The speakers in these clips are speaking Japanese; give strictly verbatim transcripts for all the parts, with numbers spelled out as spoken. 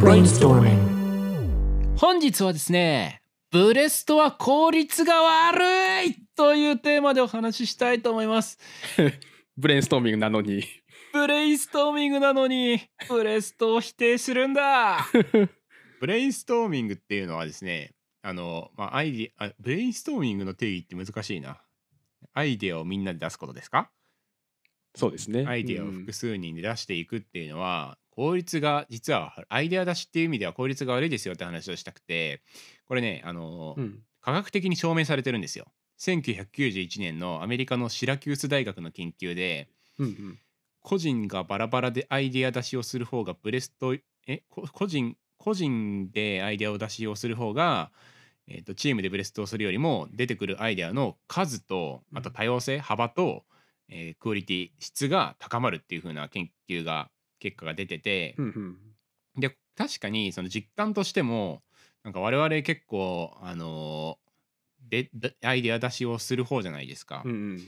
本日はですね、ブレストは効率が悪いというテーマでお話ししたいと思います。ブレインストーミングなのに。ブレインストーミングなのに、ブレストを否定するんだ。ブレインストーミングっていうのはですね、あの、まあ、アイディア、ブレインストーミングの定義って難しいな。アイデアをみんなで出すことですか？そうですね。アイデアを複数人で出していくっていうのは、うん、効率が実はアイデア出しっていう意味では効率が悪いですよって話をしたくて、これね、あの、うん、科学的に証明されてるんですよ。せんきゅうひゃくきゅうじゅういちねんのアメリカのシラキュース大学の研究で、うんうん、個人がバラバラでアイデア出しをする方がブレストえ個人個人でアイデアを出しをする方が、えーと、チームでブレストをするよりも出てくるアイデアの数と、あと多様性、うん、幅と、えー、クオリティ質が高まるっていう風な研究が結果が出てて、うんうん、で確かにその実感としてもなんか我々結構あのー、でアイデア出しをする方じゃないですか、うんうん、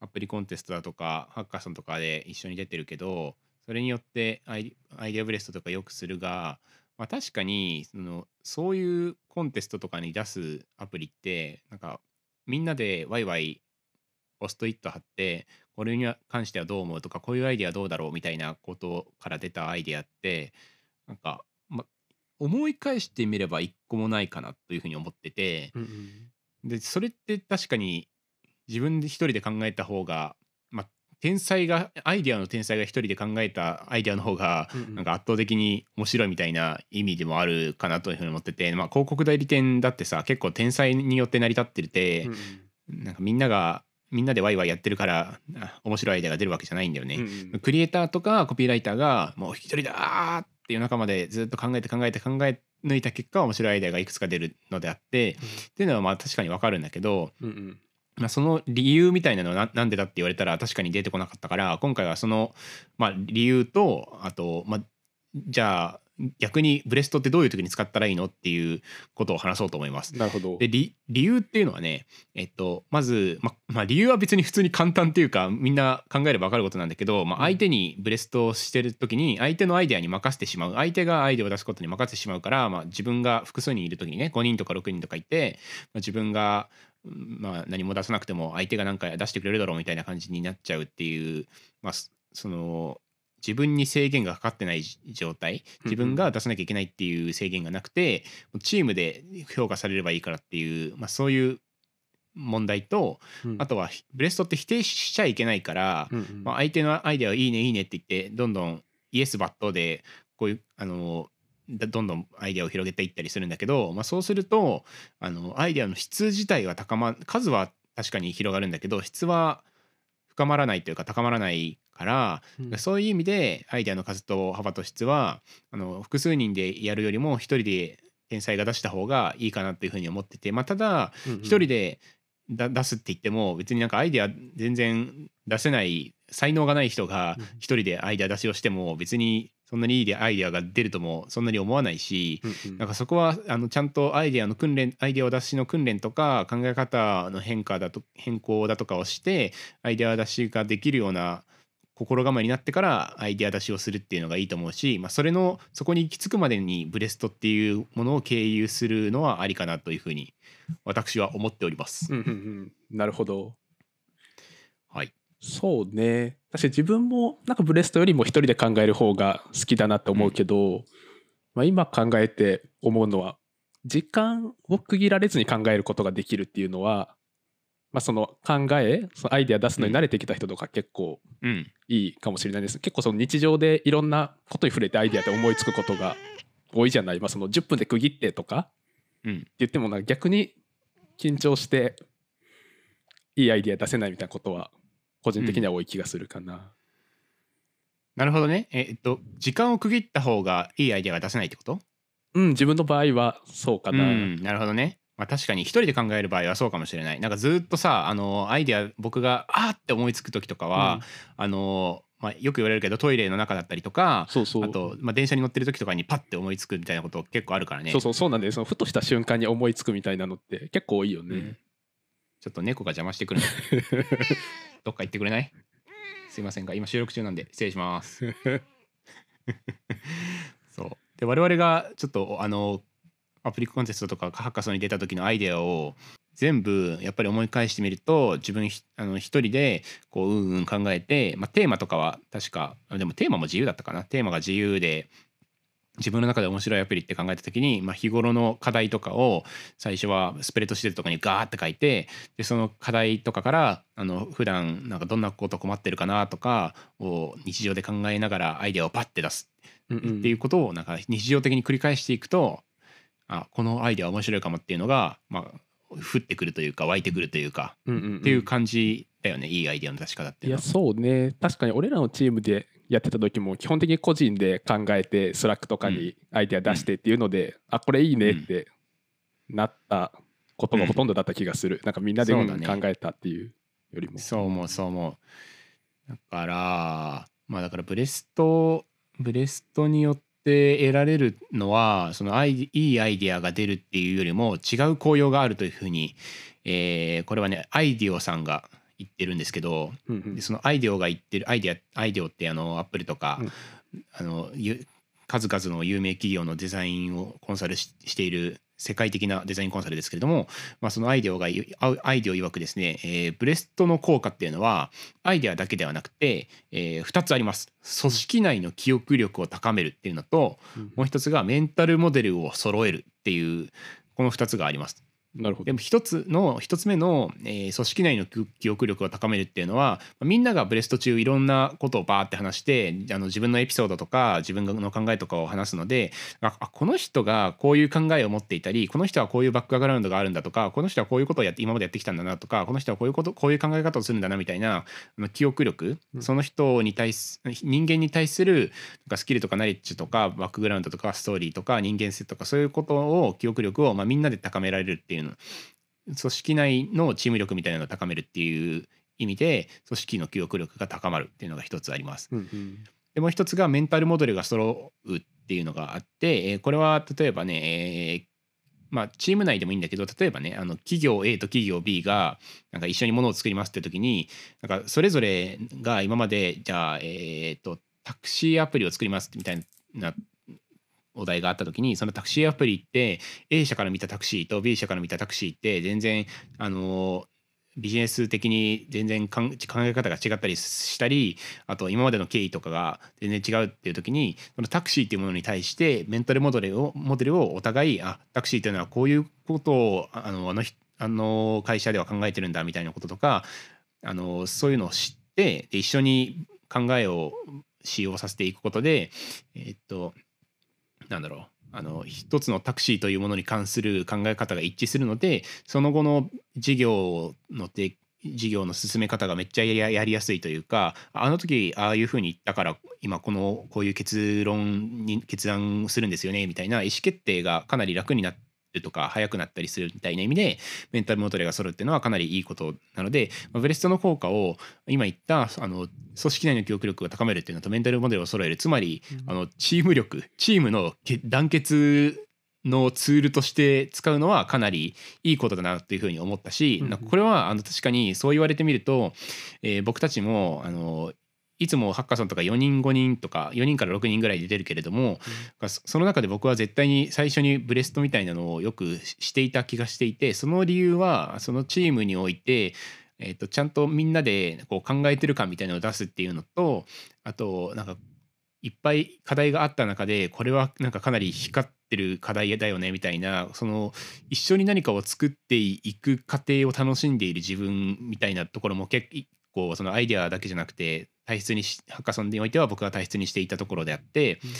アプリコンテストだとかハッカソンとかで一緒に出てるけど、それによってアイ、アイデアブレストとかよくするが、まあ、確かにそのそういうコンテストとかに出すアプリってなんかみんなでワイワイポストイット貼って、これに関してはどう思うとか、こういうアイデアどうだろうみたいなことから出たアイデアってなんか、ま、思い返してみれば一個もないかなというふうに思ってて、うんうん、でそれって確かに自分で一人で考えた方が、ま、天才がアイデアの天才が一人で考えたアイデアの方がなんか圧倒的に面白いみたいな意味でもあるかなというふうに思ってて、まあ、広告代理店だってさ、結構天才によって成り立ってて、うん、なんかみんながみんなでワイワイやってるから面白いアイデアが出るわけじゃないんだよね、うんうん、クリエイターとかコピーライターがもう一人だーっていう中までずっと考えて考えて考え抜いた結果面白いアイデアがいくつか出るのであって、うん、っていうのはまあ確かに分かるんだけど、うんうんまあ、その理由みたいなのはなんでだって言われたら確かに出てこなかったから、今回はその、まあ、理由とあと、まあ、じゃあ逆にブレストってどういう時に使ったらいいのっていうことを話そうと思います。なるほど。で 理, 理由っていうのはね、えっとまず、ままあ、理由は別に普通に簡単っていうかみんな考えれば分かることなんだけど、まあ、相手にブレストをしてる時に相手のアイデアに任せてしまう、相手がアイデアを出すことに任せてしまうから、まあ、自分が複数人いる時にねごにんとかろくにんとかいて、まあ、自分が、まあ、何も出さなくても相手が何か出してくれるだろうみたいな感じになっちゃうっていう、まあ、その自分に制限がかかってない状態、自分が出さなきゃいけないっていう制限がなくて、うん、チームで評価されればいいからっていう、まあ、そういう問題と、うん、あとはブレストって否定しちゃいけないから、うんうんまあ、相手のアイデアをいいねいいねって言ってどんどんイエスバットでこういうあのどんどんアイデアを広げていったりするんだけど、まあ、そうするとあのアイデアの質自体は高ま数は確かに広がるんだけど質は深まらないというか高まらないから、うん、そういう意味でアイデアの数と幅と質はあの複数人でやるよりも一人で天才が出した方がいいかなというふうに思ってて、まあ、ただ一、うんうん、人でだ出すって言っても別になんかアイデア全然出せない才能がない人が一人でアイデア出しをしても別にそんなにいいアイデアが出るともそんなに思わないし、うんうん、なんかそこはあのちゃんとアイデアの訓練アイデア出しの訓練とか考え方の変化だと変更だとかをしてアイデア出しができるような心構えになってからアイデア出しをするっていうのがいいと思うし、まあ、それのそこに行き着くまでにブレストっていうものを経由するのはありかなというふうに私は思っております、うんうんうん、なるほど。はいそうね、確かに自分もなんかブレストよりも一人で考える方が好きだなと思うけど、うんまあ、今考えて思うのは時間を区切られずに考えることができるっていうのは、まあ、その考えそのアイデア出すのに慣れてきた人とか結構いいかもしれないです、うん、結構その日常でいろんなことに触れてアイデアって思いつくことが多いじゃない、まあ、そのじゅっぷんで区切ってとか、うん、って言ってもなんか逆に緊張していいアイデア出せないみたいなことは個人的には多い気がするかな、うん、なるほどね。えっと時間を区切った方がいいアイデアが出せないってこと？うん自分の場合はそうかな、うん、なるほどね。まあ、確かに一人で考える場合はそうかもしれない。なんかずっとさあのアイデア僕があーって思いつく時とかは、うんあのまあ、よく言われるけどトイレの中だったりとかそうそうあと、まあ、電車に乗ってる時とかにパッて思いつくみたいなこと結構あるからね。そうそうそうなんでそのふとした瞬間に思いつくみたいなのって結構多いよね、うん、ちょっと猫が邪魔してくるのどっか行ってくれない？すいませんが今収録中なんで失礼しますそうで我々がちょっとあのパブリックコンテストとかハッカソンに出た時のアイデアを全部やっぱり思い返してみると、自分ひあの一人でこううんうん考えて、まあ、テーマとかは確かでもテーマも自由だったかな、テーマが自由で自分の中で面白いアプリって考えた時に、まあ、日頃の課題とかを最初はスプレッドシートとかにガーって書いて、でその課題とかからあの普段なんかどんなこと困ってるかなとかを日常で考えながらアイデアをパッて出すっていうことをなんか日常的に繰り返していくと、あこのアイデア面白いかもっていうのが、まあ降ってくるというか湧いてくるというか、うんうんうん、っていう感じだよね、いいアイデアの出し方っていうのは。いやそうね、確かに俺らのチームでやってた時も基本的に個人で考えてスラックとかにアイデア出してっていうので、うん、あこれいいねってなったことがほとんどだった気がする、うん、なんかみんなで考えたっていうよりもそう思うそう思う。だからまあだからブレストブレストによってで得られるのはそのアイいいアイデアが出るっていうよりも違う効用があるというふうに、えー、これはねアイディオさんが言ってるんですけど、うんうん、でそのアイディオが言ってるアイデアアイディオってあのアップルとか、うん、あの数々の有名企業のデザインをコンサル し, している世界的なデザインコンサルですけれども、まあ、そのアイディオがアイディオ曰くですね、えー、ブレストの効果っていうのはアイデアだけではなくて、えー、ふたつあります。組織内の記憶力を高めるっていうのと、うん、もう一つがメンタルモデルを揃えるっていうこのふたつがあります。なるほど。でも一つの一つ目の、えー、組織内の記憶力を高めるっていうのは、みんながブレスト中いろんなことをバーって話して、あの自分のエピソードとか自分の考えとかを話すので、あこの人がこういう考えを持っていたり、この人はこういうバックグラウンドがあるんだとか、この人はこういうことをやって今までやってきたんだなとか、この人はこういうことこういう考え方をするんだなみたいな記憶力、うん、その人に対す人間に対するなんかスキルとかナレッジとかバックグラウンドとかストーリーとか人間性とか、そういうことを記憶力を、まあ、みんなで高められるっていう組織内のチーム力みたいなのを高めるっていう意味で組織の記憶力が高まるっていうのが一つあります、うんうん、でもう一つがメンタルモデルが揃うっていうのがあって、これは例えばね、えーまあ、チーム内でもいいんだけど、例えばねあの企業 A と企業 ビー がなんか一緒にものを作りますって時に、なんかそれぞれが今までじゃあ、えー、とタクシーアプリを作りますみたいなお題があった時に、そのタクシーアプリって A 社から見たタクシーと ビー 社から見たタクシーって全然あのビジネス的に全然考え方が違ったりしたり、あと今までの経緯とかが全然違うっていう時に、そのタクシーっていうものに対してメンタルモデルをモデルをお互い、あタクシーというのはこういうことをあのあのあの会社では考えてるんだみたいなこととか、あのそういうのを知ってで一緒に考えを使用させていくことで、えっとなんだろうあの一つのタクシーというものに関する考え方が一致するので、その後の事業のて事業の進め方がめっちゃやりやすいというか、あの時ああいうふうに言ったから今このこういう結論に決断するんですよねみたいな意思決定がかなり楽になるとか早くなったりするみたいな意味でメンタルモデルが揃うっていうのはかなりいいことなので、ブレストの効果を今言ったあの組織内の記憶力を高めるっていうのとメンタルモデルを揃える、つまりあのチーム力チームの団結のツールとして使うのはかなりいいことだなというふうに思ったし、なんかこれはあの確かにそう言われてみると、えー、僕たちもあのいつもハッカソンとかよにんごにんとかよにんからろくにんぐらいで出るけれども、うん、その中で僕は絶対に最初にブレストみたいなのをよくしていた気がしていて、その理由はそのチームにおいて、えー、とちゃんとみんなでこう考えてる感みたいなのを出すっていうのと、あとなんかいっぱい課題があった中でこれはなんかかなり光ってる課題だよねみたいな、その一緒に何かを作っていく過程を楽しんでいる自分みたいなところも結構そのアイデアだけじゃなくて体質にしハッカソンにおいては僕が大切にしていたところであって、うん、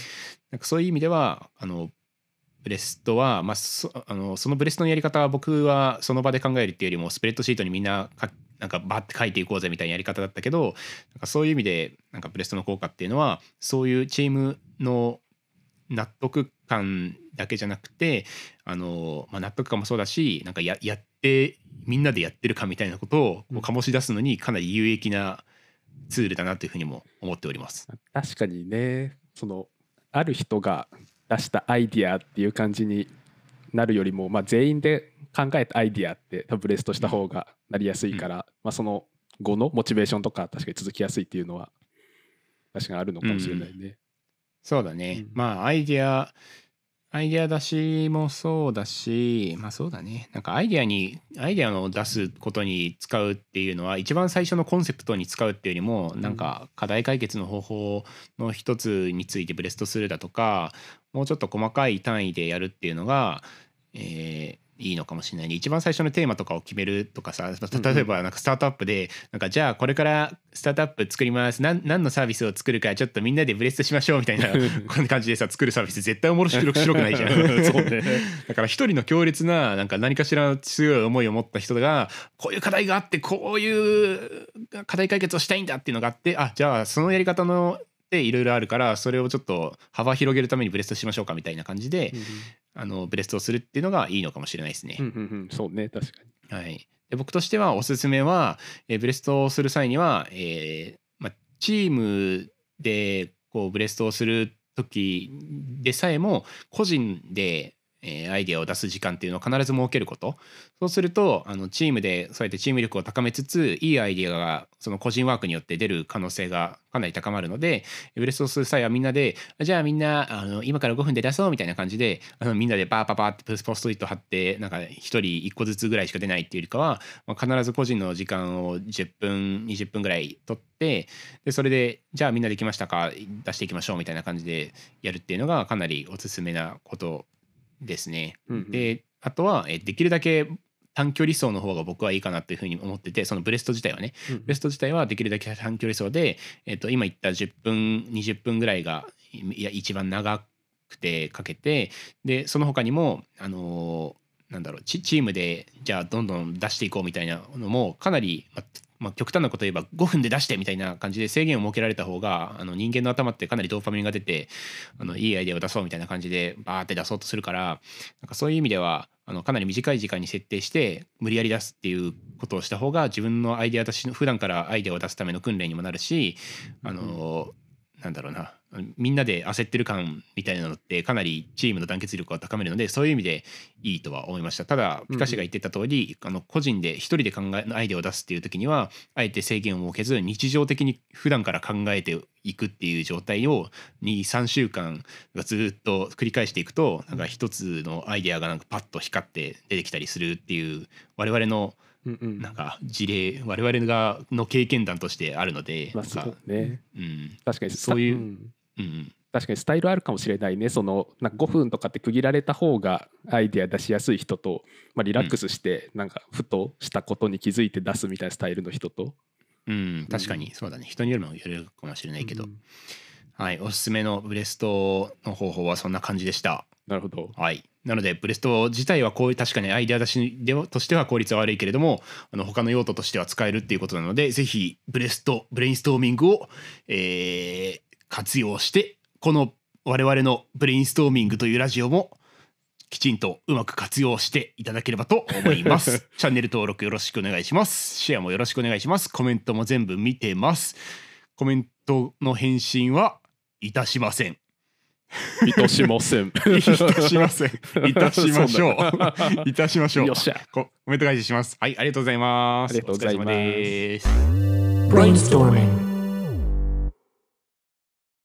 なんかそういう意味ではあのブレストは、まあ、そ, あのそのブレストのやり方は僕はその場で考えるっていうよりもスプレッドシートにみん な, かなんかバッて書いていこうぜみたいなやり方だったけど、なんかそういう意味でなんかブレストの効果っていうのはそういうチームの納得感だけじゃなくてあの、まあ、納得感もそうだし、なんか や, やってみんなでやってるかみたいなことをこう醸し出すのにかなり有益な、うんツールだなというふうにも思っております。確かにね、そのある人が出したアイディアっていう感じになるよりも、まあ、全員で考えたアイディアって多分ブレストした方がなりやすいから、うんまあ、その後のモチベーションとか確かに続きやすいっていうのは確かにあるのかもしれないね、うんうん、そうだね。うんまあアイデア、アイデア出しもそうだし、まあそうだね。なんかアイデアに、アイデアの出すことに使うっていうのは、一番最初のコンセプトに使うっていうよりも、うなんんか課題解決の方法の一つについてブレストするだとか、もうちょっと細かい単位でやるっていうのが、えーいいのかもしれないね。一番最初のテーマとかを決めるとかさ、うたんう例えんばなんかスタートアップで、なんかじゃあこれからスタートアップ作ります。なん何のサービスを作るか、ちょっとみんなでブレストしましょうみたいな、こんな感じでさ、作るサービス絶対おもろしく白くないじゃん。そうね。だから一人の強烈な、なんか何かしらの強い思いを持った人が、こういう課題があって、こういう課題解決をしたいんだっていうのがあって、あ、じゃあそのやり方のでいろいろあるから、それをちょっと幅広げるためにブレストしましょうかみたいな感じで、うんあのブレストをするっていうのがいいのかもしれないですうんね。うんうんうんそうね、確かに。はい。で、僕としてはおすすめは、えーブレストをする際には、えーまあ、チームでこうブレストをする時でさえも個人で、えーアイデアを出す時間っていうのを必ず設けること。そうするとあのチームでそうやってチーム力を高めつつ、いいアイデアがその個人ワークによって出る可能性がかなり高まるので、ブレストをする際はみんなで、じゃあみんなあの今からごふんで出そうみたいな感じで、あのみんなでバーパーパーってポストイット貼って、なんか一人一個ずつぐらいしか出ないっていうよりかは、まあ、必ず個人の時間をじゅっぷんにじゅっぷんぐらい取って、でそれでじゃあみんなできましたか、出していきましょうみたいな感じでやるっていうのがかなりおすすめなことですね。うんうんで、あとはえできるだけ短距離走の方が僕はいいかなというふうに思ってて、そのブレスト自体はね、うんうブレんスト自体はできるだけ短距離走で、えっと今言ったじゅっぷんにじゅっぷんぐらいがいや一番長くてかけて、でその他にもあのーなんだろうチチームでじゃあどんどん出していこうみたいなのもかなり、まあまあ極端なこと言えばごふんで出してみたいな感じで制限を設けられた方が、あの人間の頭ってかなりドーパミンが出て、あのいいアイデアを出そうみたいな感じでバーって出そうとするから、なんかそういう意味ではあのかなり短い時間に設定して無理やり出すっていうことをした方が、自分のアイデア出しの普段からアイデアを出すための訓練にもなるし、あうんのなんだろうなみんなで焦ってる感みたいなのってかなりチームの団結力を高めるので、そういう意味でいいとは思いました。ただうピカシがん言ってた通り、あの個人で一人で考えアイデアを出すっていう時にはあえて制限を設けず、日常的に普段から考えていくっていう状態をにさんしゅうかんがずっと繰り返していくと、なんか一つのアイデアがなんかパッと光って出てきたりするっていう、我々のうんうなんんか事例我々がの経験談としてあるので、まあなんそうか、ね、うん、確かにスそタういうう、んうん、確かにスタイルあるかもしれないね。そのなんかごふんとかって区切られた方がアイデア出しやすい人と、まあ、リうラックんスしてなんかふとしたことに気づいて出すみたいなスタイルの人と。うん、う確かんにそうだね。人によるもよるかもしれなういけど、ん、はい、おすすめのブレストの方法はそんな感じでした。なるほど。はい。なのでブレスト自体はこう確かにアイデア出しではとしては効率は悪いけれども、あの他の用途としては使えるっていうことなので、ぜひブレストブレインストーミングを、えー活用して、この我々のブレインストーミングというラジオもきちんとうまく活用していただければと思います。チャンネル登録よろしくお願いします。シェアもよろしくお願いします。コメントも全部見てます。コメントの返信はいたしません。いとしません。いたしません。いた しそまうしなんょだ。う。いたしましょよっう。しゃ。ココメント返しします。はい、ありがとうございまありす。がおとうご疲れざい様ます。です。Brainstorming.